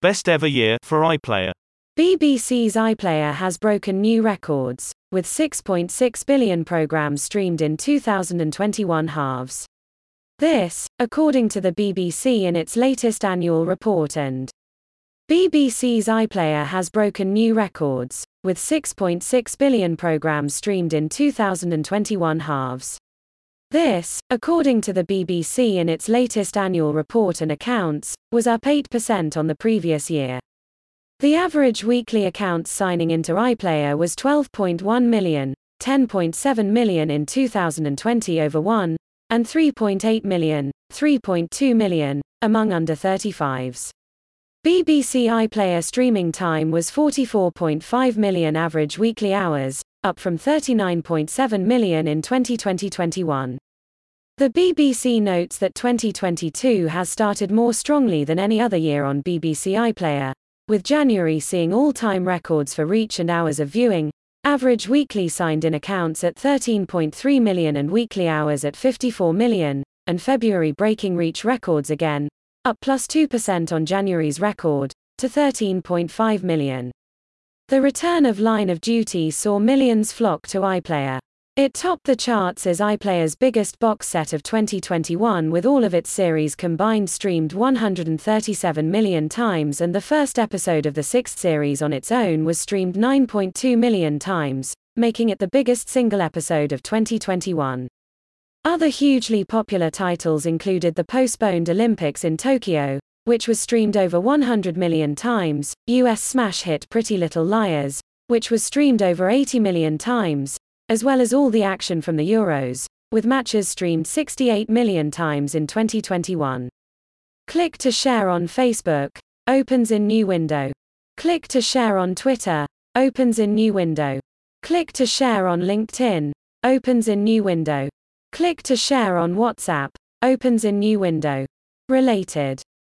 Best ever year for iPlayer. BBC's iPlayer has broken new records, with 6.6 billion programs streamed in 2021 halves. This, according to the BBC in its latest annual report, and BBC's iPlayer has broken new records, with 6.6 billion programs streamed in 2021 halves. This, according to the BBC in its latest annual report and accounts, was up 8% on the previous year. The average weekly accounts signing into iPlayer was 12.1 million, 10.7 million in 2020 over 1, and 3.8 million, 3.2 million, among under 35s. BBC iPlayer streaming time was 44.5 million average weekly hours, up from 39.7 million in 2020-21. The BBC notes that 2022 has started more strongly than any other year on BBC iPlayer, with January seeing all-time records for reach and hours of viewing, average weekly signed-in accounts at 13.3 million and weekly hours at 54 million, and February breaking reach records again, up +2% on January's record, to 13.5 million. The return of Line of Duty saw millions flock to iPlayer. It topped the charts as iPlayer's biggest box set of 2021, with all of its series combined streamed 137 million times, and the first episode of the sixth series on its own was streamed 9.2 million times, making it the biggest single episode of 2021. Other hugely popular titles included the postponed Olympics in Tokyo, which was streamed over 100 million times, US smash hit Pretty Little Liars, which was streamed over 80 million times, as well as all the action from the Euros, with matches streamed 68 million times in 2021. Click to share on Facebook, opens in new window. Click to share on Twitter, opens in new window. Click to share on LinkedIn, opens in new window. Click to share on WhatsApp, opens in new window. Related.